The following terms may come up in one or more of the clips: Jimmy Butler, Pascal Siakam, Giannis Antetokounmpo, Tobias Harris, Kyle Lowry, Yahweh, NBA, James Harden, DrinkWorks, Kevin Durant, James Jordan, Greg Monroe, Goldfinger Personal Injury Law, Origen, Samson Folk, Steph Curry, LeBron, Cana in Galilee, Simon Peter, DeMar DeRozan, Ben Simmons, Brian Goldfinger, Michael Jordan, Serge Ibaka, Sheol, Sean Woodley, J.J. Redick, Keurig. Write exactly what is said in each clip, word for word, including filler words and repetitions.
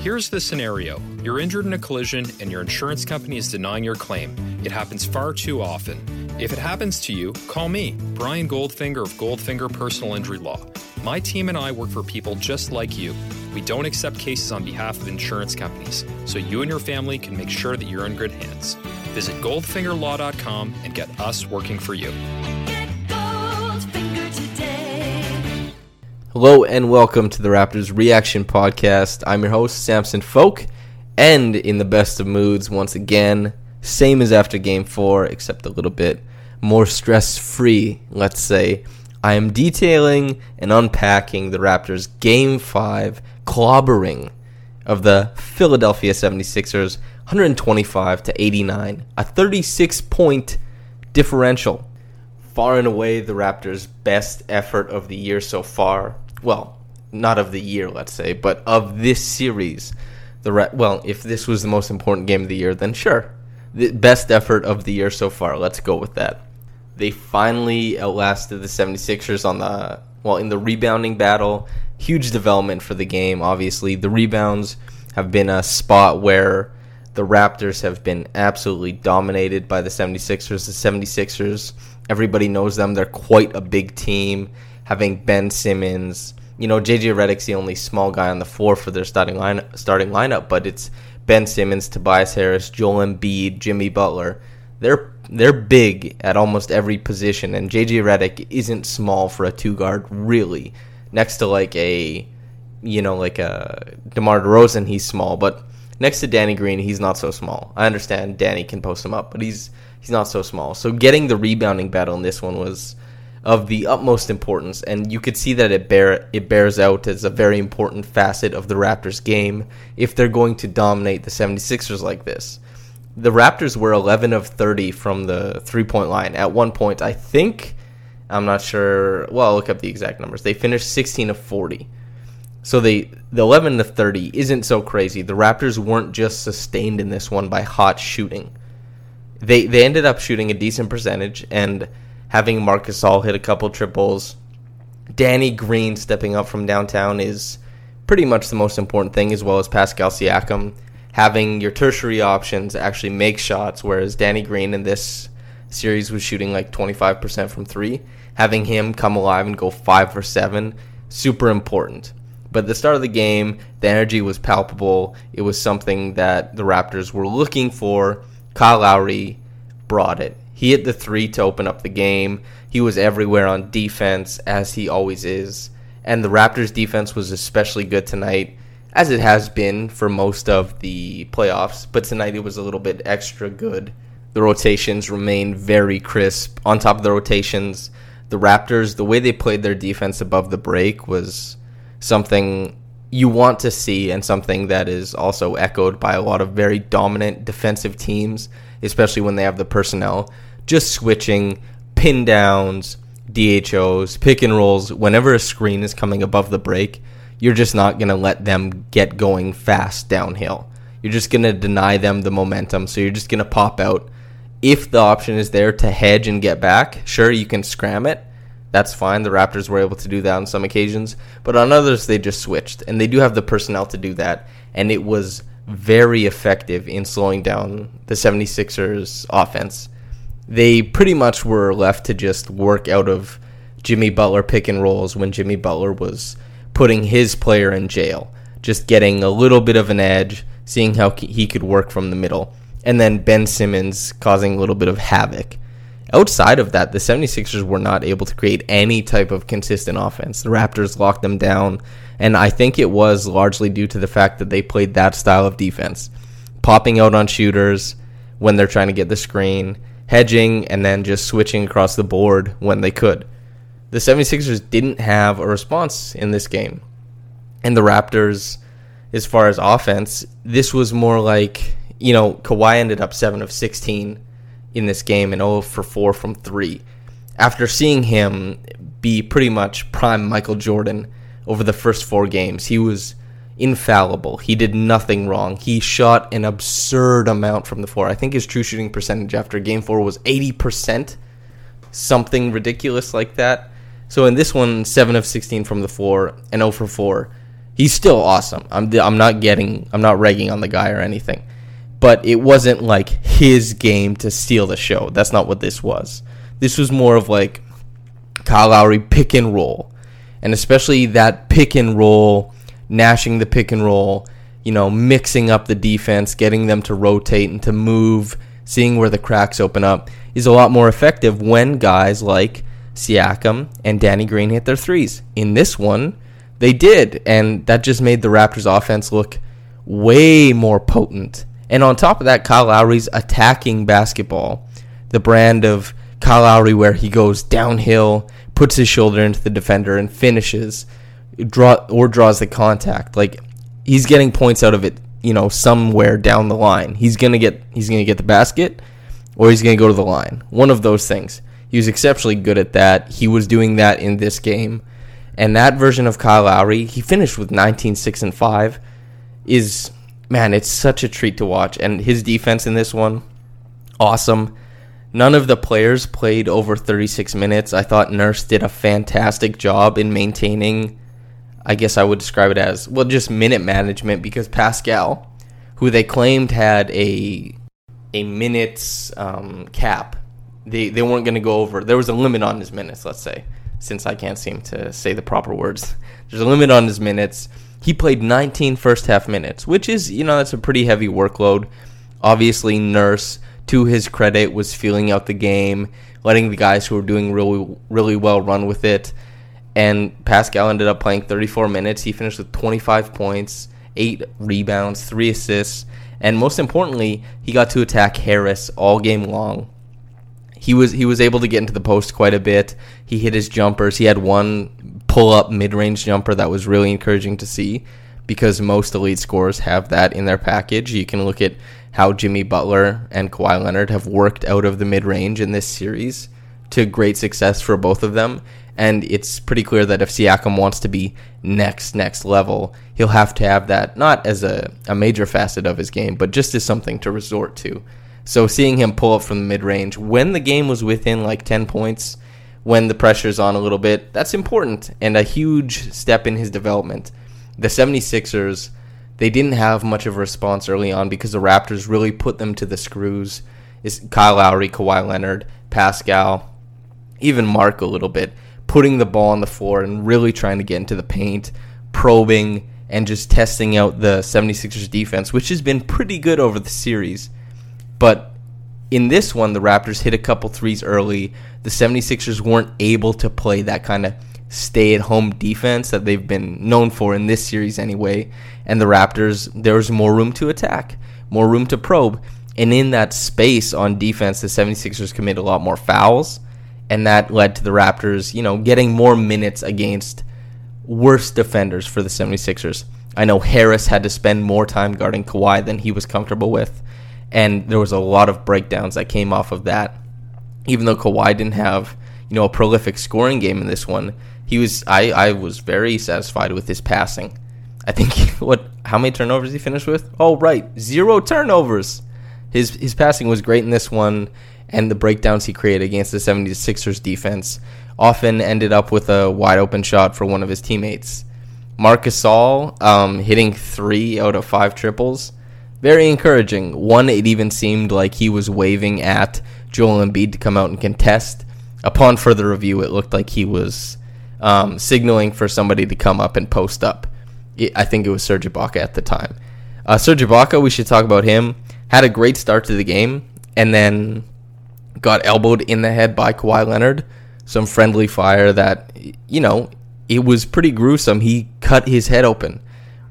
Here's the scenario. You're injured in a collision and your insurance company is denying your claim. It happens far too often. If it happens to you, call me, Brian Goldfinger of Goldfinger Personal Injury Law. My team and I work for people just like you. We don't accept cases on behalf of insurance companies, so you and your family can make sure that you're in good hands. Visit goldfinger law dot com and get us working for you. Hello and welcome to the Raptors Reaction Podcast. I'm your host, Samson Folk, and in the best of moods once again. Same as after Game four, except a little bit more stress-free, let's say. I am detailing and unpacking the Raptors' Game five clobbering of the Philadelphia seventy-sixers, one twenty-five to eighty-nine, a thirty-six point differential. Far and away the Raptors' best effort of the year so far. Well, not of the year, let's say, but of this series. The Ra- well, if this was the most important game of the year, then sure. The best effort of the year so far. Let's go with that. They finally outlasted the seventy-sixers on the well in the rebounding battle. Huge development for the game, obviously. The rebounds have been a spot where the Raptors have been absolutely dominated by the seventy-sixers. The seventy-sixers, everybody knows them. They're quite a big team, having Ben Simmons. You know, J J. Redick's the only small guy on the floor for their starting line, starting lineup, but it's Ben Simmons, Tobias Harris, Joel Embiid, Jimmy Butler. They're they're big at almost every position, and J J. Redick isn't small for a two-guard, really. Next to like a, you know, like a DeMar DeRozan, he's small, but next to Danny Green, he's not so small. I understand Danny can post him up, but he's he's not so small. So getting the rebounding battle in this one was of the utmost importance, and you could see that it bear it bears out as a very important facet of the Raptors' game if they're going to dominate the seventy-sixers like this. The Raptors were eleven of thirty from the three-point line. At one point, I think, I'm not sure, well, I'll look up the exact numbers. They finished sixteen of forty. So they, the eleven to thirty isn't so crazy. The Raptors weren't just sustained in this one by hot shooting. They they ended up shooting a decent percentage and having Marc Gasol hit a couple triples. Danny Green stepping up from downtown is pretty much the most important thing, as well as Pascal Siakam. Having your tertiary options actually make shots, whereas Danny Green in this series was shooting like twenty-five percent from three. Having him come alive and go five for seven, super important. But at the start of the game, the energy was palpable. It was something that the Raptors were looking for. Kyle Lowry brought it. He hit the three to open up the game. He was everywhere on defense, as he always is. And the Raptors' defense was especially good tonight, as it has been for most of the playoffs. But tonight it was a little bit extra good. The rotations remained very crisp. On top of the rotations, the Raptors, the way they played their defense above the break was something you want to see, and something that is also echoed by a lot of very dominant defensive teams, especially when they have the personnel. Just switching, pin downs, D H Os, pick and rolls, whenever a screen is coming above the break, you're just not going to let them get going fast downhill. You're just going to deny them the momentum, so you're just going to pop out. If the option is there to hedge and get back, sure, you can scram it. That's fine. The Raptors were able to do that on some occasions, but on others they just switched, and they do have the personnel to do that, and it was very effective in slowing down the 76ers offense. They pretty much were left to just work out of Jimmy Butler pick and rolls when Jimmy Butler was putting his player in jail, just getting a little bit of an edge, seeing how he could work from the middle, and then Ben Simmons causing a little bit of havoc. Outside of that, the 76ers were not able to create any type of consistent offense. The Raptors locked them down, and I think it was largely due to the fact that they played that style of defense, popping out on shooters when they're trying to get the screen, hedging, and then just switching across the board when they could. The 76ers didn't have a response in this game. And the Raptors, as far as offense, this was more like, you know, Kawhi ended up seven of sixteen in this game and zero for four from three. After seeing him be pretty much prime Michael Jordan over the first four games, he was infallible. He did nothing wrong. He shot an absurd amount from the floor. I think his true shooting percentage after game four was eighty percent, something ridiculous like that. So in this one, seven of sixteen from the floor and zero for four. He's still awesome. I'm I'm not getting I'm not ragging on the guy or anything. But it wasn't like his game to steal the show. That's not what this was. This was more of like Kyle Lowry pick and roll. And especially that pick and roll, gnashing the pick and roll, you know, mixing up the defense, getting them to rotate and to move, seeing where the cracks open up, is a lot more effective when guys like Siakam and Danny Green hit their threes. In this one, they did, and that just made the Raptors' offense look way more potent. And on top of that, Kyle Lowry's attacking basketball, the brand of Kyle Lowry where he goes downhill, puts his shoulder into the defender, and finishes draw or draws the contact. Like, he's getting points out of it, you know, somewhere down the line. He's gonna get he's gonna get the basket, or he's gonna go to the line. One of those things. He was exceptionally good at that. He was doing that in this game. And that version of Kyle Lowry, he finished with nineteen, six, and five, is, man, it's such a treat to watch. And his defense in this one, awesome. None of the players played over thirty-six minutes. I thought Nurse did a fantastic job in maintaining, I guess I would describe it as, well, just minute management, because Pascal, who they claimed had a a minutes um, cap, they, they weren't going to go over. There was a limit on his minutes, let's say, since I can't seem to say the proper words. There's a limit on his minutes. He played nineteen first half minutes, which is, you know, that's a pretty heavy workload. Obviously, Nurse, to his credit, was feeling out the game, letting the guys who were doing really, really well run with it. And Pascal ended up playing thirty-four minutes. He finished with twenty-five points, eight rebounds, three assists. And most importantly, he got to attack Harris all game long. He was he was able to get into the post quite a bit. He hit his jumpers. He had one pull-up mid-range jumper that was really encouraging to see, because most elite scorers have that in their package. You can look at how Jimmy Butler and Kawhi Leonard have worked out of the mid-range in this series to great success for both of them. And it's pretty clear that if Siakam wants to be next, next level, he'll have to have that, not as a, a major facet of his game, but just as something to resort to. So seeing him pull up from the mid-range, when the game was within like ten points, when the pressure's on a little bit, that's important and a huge step in his development. The 76ers, they didn't have much of a response early on because the Raptors really put them to the screws. It's Kyle Lowry, Kawhi Leonard, Pascal, even Marc a little bit, putting the ball on the floor and really trying to get into the paint, probing, and just testing out the 76ers defense, which has been pretty good over the series. But in this one, the Raptors hit a couple threes early. The 76ers weren't able to play that kind of stay-at-home defense that they've been known for in this series anyway. And the Raptors, there was more room to attack, more room to probe. And in that space on defense, the 76ers committed a lot more fouls. And that led to the Raptors, you know, getting more minutes against worse defenders for the 76ers. I know Harris had to spend more time guarding Kawhi than he was comfortable with. And there was a lot of breakdowns that came off of that. Even though Kawhi didn't have, you know, a prolific scoring game in this one. He was I, I was very satisfied with his passing. I think what how many turnovers he finished with? Oh right, zero turnovers. His his passing was great in this one, and the breakdowns he created against the 76ers defense often ended up with a wide open shot for one of his teammates. Marc Gasol um, hitting three out of five triples. Very encouraging. One, it even seemed like he was waving at Joel Embiid to come out and contest. Upon further review, it looked like he was um, signaling for somebody to come up and post up. It, I think it was Serge Ibaka at the time. Uh, Serge Ibaka, we should talk about him, had a great start to the game and then got elbowed in the head by Kawhi Leonard. Some friendly fire that, you know, it was pretty gruesome. He cut his head open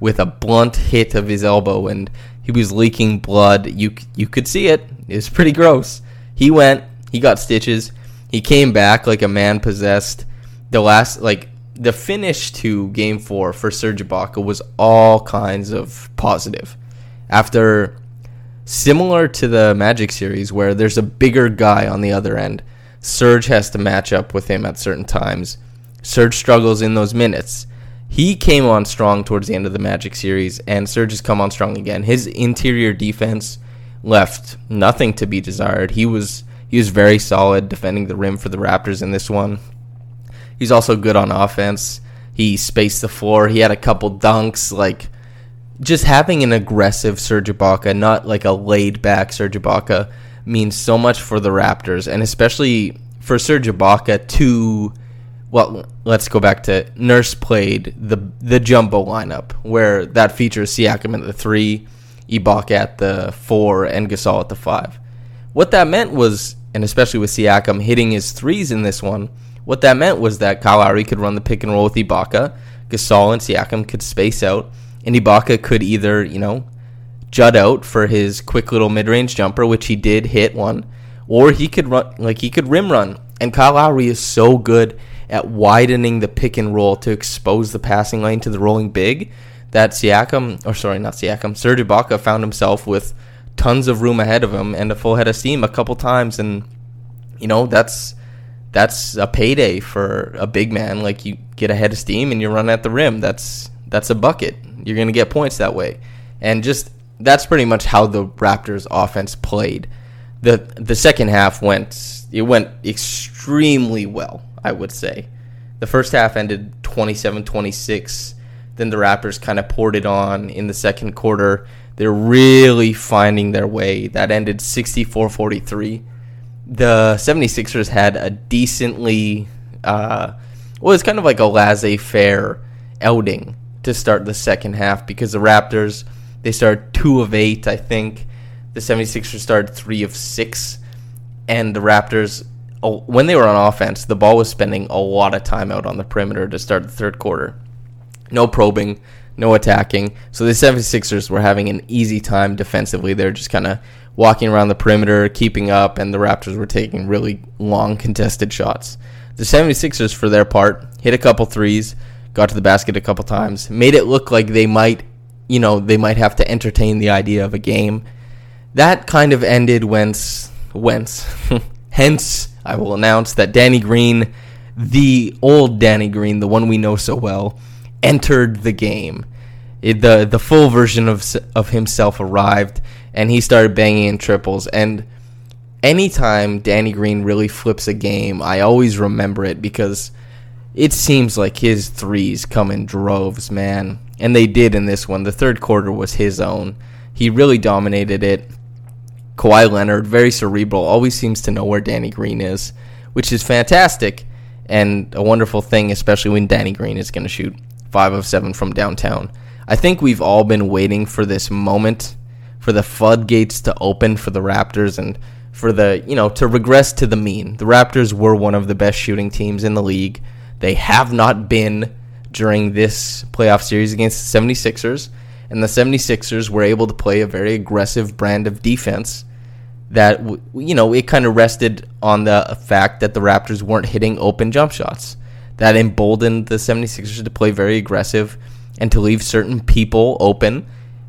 with a blunt hit of his elbow, and he was leaking blood. You you could see it. It was pretty gross. He went. He got stitches. He came back like a man possessed. The last, like the finish to Game Four for Serge Ibaka was all kinds of positive. After, similar to the Magic series, where there's a bigger guy on the other end, Serge has to match up with him at certain times. Serge struggles in those minutes. He came on strong towards the end of the Magic series, and Serge has come on strong again. His interior defense left nothing to be desired. He was he was very solid defending the rim for the Raptors in this one. He's also good on offense. He spaced the floor. He had a couple dunks. Like, just having an aggressive Serge Ibaka, not like a laid-back Serge Ibaka, means so much for the Raptors, and especially for Serge Ibaka to... Well, let's go back to Nurse played the the jumbo lineup, where that features Siakam at the three, Ibaka at the four, and Gasol at the five. What that meant was, and especially with Siakam hitting his threes in this one, what that meant was that Kyle Lowry could run the pick and roll with Ibaka, Gasol and Siakam could space out, and Ibaka could either, you know, jut out for his quick little mid-range jumper, which he did hit one, or he could run like he could rim run. And Kyle Lowry is so good at widening the pick and roll to expose the passing lane to the rolling big, that Siakam, or sorry, not Siakam, Serge Ibaka found himself with tons of room ahead of him and a full head of steam a couple times, and you know that's that's a payday for a big man. Like, you get a head of steam and you run at the rim. That's that's a bucket. You're gonna get points that way, and just that's pretty much how the Raptors' offense played. the The second half went it went extremely well, I would say. The first half ended twenty-seven twenty-six. Then the Raptors kind of poured it on in the second quarter. They're really finding their way. That ended sixty-four forty-three. The 76ers had a decently, uh, well, it's kind of like a laissez-faire outing to start the second half, because the Raptors, they started two of eight, I think. The 76ers started three of six, and the Raptors... When they were on offense, the ball was spending a lot of time out on the perimeter to start the third quarter. No probing, no attacking. So the 76ers were having an easy time defensively. They were just kind of walking around the perimeter, keeping up, and the Raptors were taking really long contested shots. The 76ers, for their part, hit a couple threes, got to the basket a couple times, made it look like they might, you know, they might have to entertain the idea of a game. That kind of ended whence, whence, hence... I will announce that Danny Green, the old Danny Green, the one we know so well, entered the game. It, the the full version of of himself arrived, and he started banging in triples. And anytime Danny Green really flips a game, I always remember it, because it seems like his threes come in droves, man. And they did in this one. The third quarter was his own. He really dominated it. Kawhi Leonard, very cerebral, always seems to know where Danny Green is, which is fantastic and a wonderful thing, especially when Danny Green is going to shoot five of seven from downtown. I think we've all been waiting for this moment, for the floodgates to open for the Raptors and for the, you know, to regress to the mean. The Raptors were one of the best shooting teams in the league. They have not been during this playoff series against the 76ers. And the 76ers were able to play a very aggressive brand of defense that, you know, it kind of rested on the fact that the Raptors weren't hitting open jump shots. That emboldened the 76ers to play very aggressive and to leave certain people open.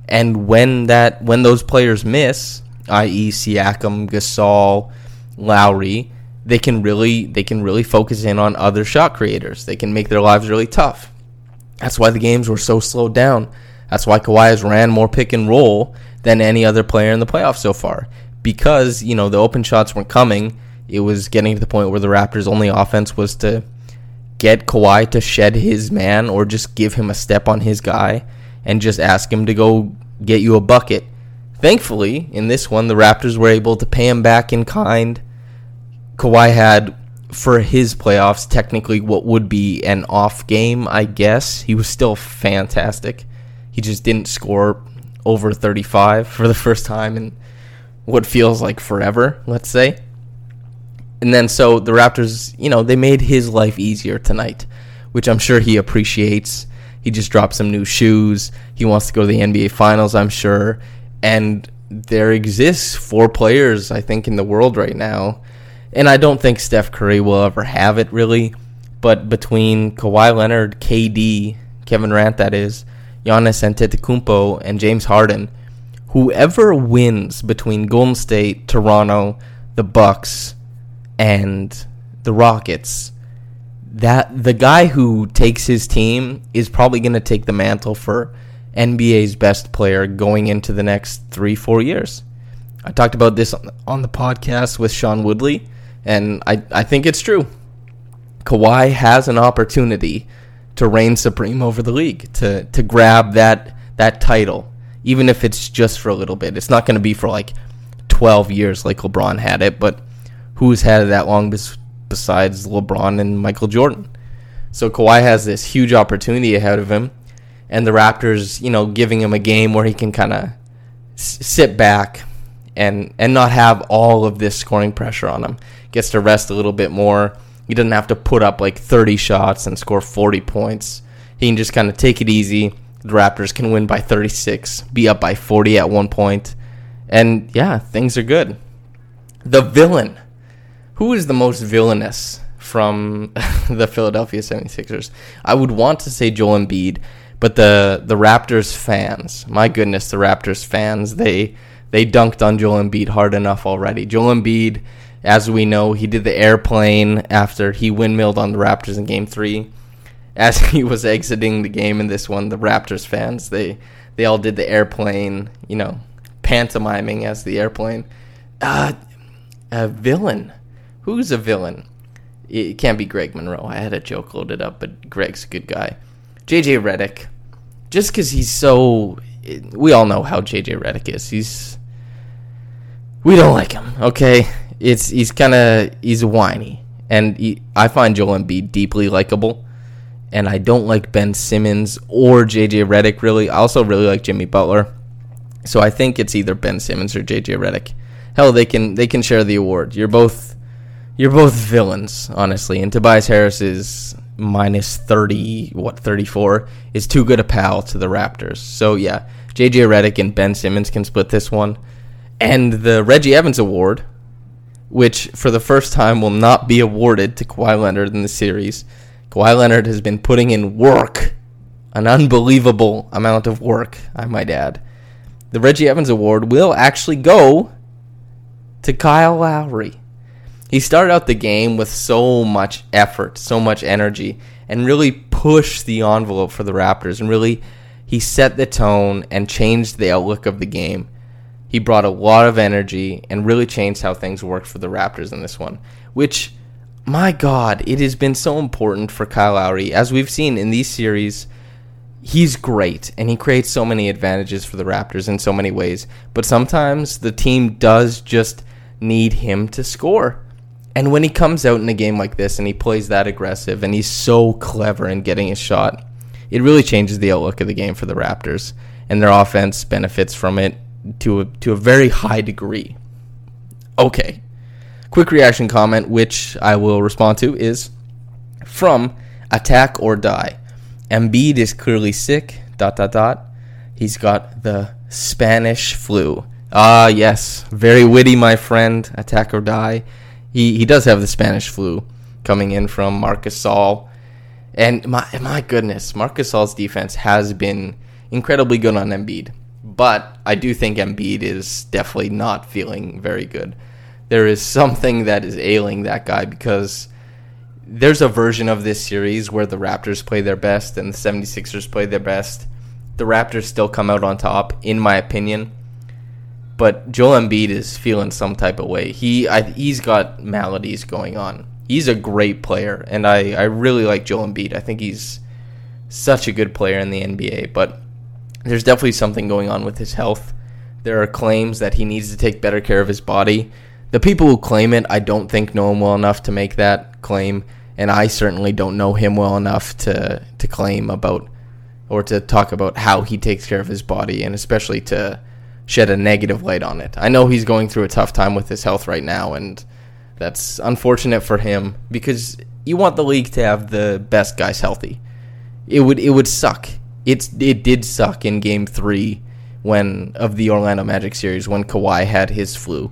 And when that when those players miss, that is. Siakam, Gasol, Lowry, they can really they can really focus in on other shot creators. They can make their lives really tough. That's why the games were so slowed down. That's why Kawhi has ran more pick and roll than any other player in the playoffs so far, because, you know, the open shots weren't coming. It was getting to the point where the Raptors' only offense was to get Kawhi to shed his man or just give him a step on his guy and just ask him to go get you a bucket. Thankfully, in this one, the Raptors were able to pay him back in kind. Kawhi had, for his playoffs, technically what would be an off game, I guess. He was still fantastic. He just didn't score over thirty-five for the first time in what feels like forever, let's say. And then so the Raptors, you know, they made his life easier tonight, which I'm sure he appreciates. He just dropped some new shoes. He wants to go to the N B A Finals, I'm sure. And there exists four players, I think, in the world right now. And I don't think Steph Curry will ever have it, really. But between Kawhi Leonard, K D, Kevin Durant, that is, Giannis Antetokounmpo, and James Harden, whoever wins between Golden State, Toronto, the Bucks, and the Rockets, that the guy who takes his team is probably going to take the mantle for N B A's best player going into the next three, four years. I talked about this on the podcast with Sean Woodley, and I, I think it's true. Kawhi has an opportunity to reign supreme over the league, to to grab that that title, even if it's just for a little bit. It's not going to be for like twelve years like LeBron had it, but who's had it that long bes- besides LeBron and Michael Jordan? So Kawhi has this huge opportunity ahead of him, and the Raptors, you know, giving him a game where he can kind of s- sit back and and not have all of this scoring pressure on him. Gets to rest a little bit more. He doesn't have to put up like thirty shots and score forty points. He can just kind of take it easy. The Raptors can win by thirty-six, be up by forty at one point. And yeah, things are good. The villain. Who is the most villainous from the Philadelphia seventy-sixers? I would want to say Joel Embiid, but the, the Raptors fans, my goodness, the Raptors fans, they they dunked on Joel Embiid hard enough already. Joel Embiid, as we know, he did the airplane after he windmilled on the Raptors in Game three. As he was exiting the game in this one, the Raptors fans, they, they all did the airplane, you know, pantomiming as the airplane. Uh, a villain. Who's a villain? It can't be Greg Monroe. I had a joke loaded up, but Greg's a good guy. J J. Redick. Just because he's so... We all know how J J. Redick is. He's... We don't like him, okay? It's He's kind of... He's whiny. And he, I find Joel Embiid deeply likable. And I don't like Ben Simmons or J J. Redick, really. I also really like Jimmy Butler. So I think it's either Ben Simmons or J J. Redick. Hell, they can they can share the award. You're both... You're both villains, honestly, and Tobias Harris is minus thirty, what, thirty-four, is too good a pal to the Raptors. So, yeah, J J. Redick and Ben Simmons can split this one. And the Reggie Evans Award, which for the first time will not be awarded to Kawhi Leonard in the series. Kawhi Leonard has been putting in work, an unbelievable amount of work, I might add. The Reggie Evans Award will actually go to Kyle Lowry. He started out the game with so much effort, so much energy, and really pushed the envelope for the Raptors. And really, he set the tone and changed the outlook of the game. He brought a lot of energy and really changed how things worked for the Raptors in this one. Which, my God, it has been so important for Kyle Lowry. As we've seen in these series, he's great, and he creates so many advantages for the Raptors in so many ways. But sometimes the team does just need him to score. And when he comes out in a game like this and he plays that aggressive and he's so clever in getting his shot, it really changes the outlook of the game for the Raptors. And their offense benefits from it to a, to a very high degree. Okay. Quick reaction comment, which I will respond to, is from Attack or Die. Embiid is clearly sick, dot, dot, dot. He's got the Spanish flu. Ah, yes. Very witty, my friend. Attack or Die. He he does have the Spanish flu coming in from Marc Gasol. And my my goodness, Marc Gasol's defense has been incredibly good on Embiid. But I do think Embiid is definitely not feeling very good. there is something that is ailing that guy, because there's a version of this series where the Raptors play their best and the 76ers play their best. The Raptors still come out on top, in my opinion. But Joel Embiid is feeling some type of way. He, I, he's got maladies going on. He's a great player, and I, I really like Joel Embiid. I think he's such a good player in the N B A, but there's definitely something going on with his health. There are claims that he needs to take better care of his body. The people who claim it, I don't think know him well enough to make that claim, and I certainly don't know him well enough to, to claim about or to talk about how he takes care of his body, and especially to shed a negative light on it. I know he's going through a tough time with his health right now, and that's unfortunate for him, because you want the league to have the best guys healthy. It would it would suck. It's it did suck in Game Three, when of the Orlando Magic series, when Kawhi had his flu.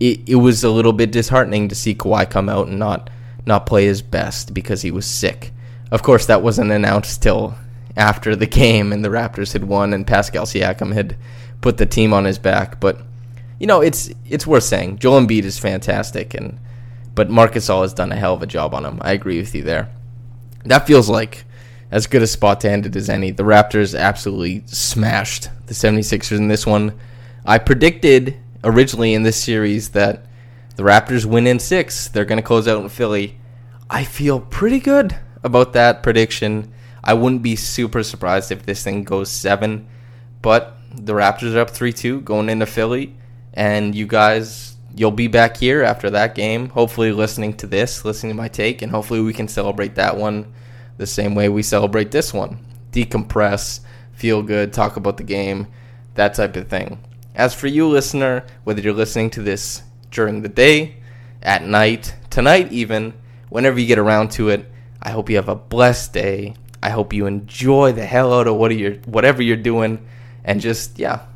It it was a little bit disheartening to see Kawhi come out and not not play his best because he was sick. Of course, that wasn't announced till after the game, and the Raptors had won, and Pascal Siakam had put the team on his back, but. You know, it's it's worth saying. Joel Embiid is fantastic, and but Marc Gasol has done a hell of a job on him. I agree with you there. That feels like as good a spot to end it as any. The Raptors absolutely smashed the 76ers in this one. I predicted originally in this series that the Raptors win in six. They're going to close out in Philly. I feel pretty good about that prediction. I wouldn't be super surprised if this thing goes seven, but the Raptors are up three two going into Philly. And you guys, you'll be back here after that game, hopefully listening to this, listening to my take, and hopefully we can celebrate that one the same way we celebrate this one. Decompress, feel good, talk about the game, that type of thing. As for you, listener, whether you're listening to this during the day, at night, tonight even, whenever you get around to it, I hope you have a blessed day. I hope you enjoy the hell out of what you're, whatever you're doing, and just, yeah.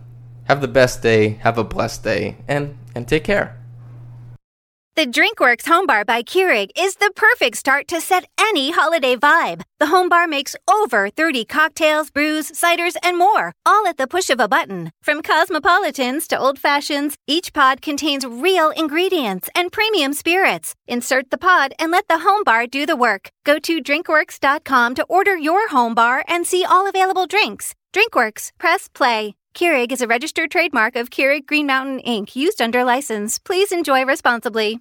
Have the best day, have a blessed day, and, and take care. The DrinkWorks Home Bar by Keurig is the perfect start to set any holiday vibe. The Home Bar makes over thirty cocktails, brews, ciders, and more, all at the push of a button. From cosmopolitans to old fashions, each pod contains real ingredients and premium spirits. Insert the pod and let the Home Bar do the work. Go to drink works dot com to order your Home Bar and see all available drinks. DrinkWorks, press play. Keurig is a registered trademark of Keurig Green Mountain, Incorporated, used under license. Please enjoy responsibly.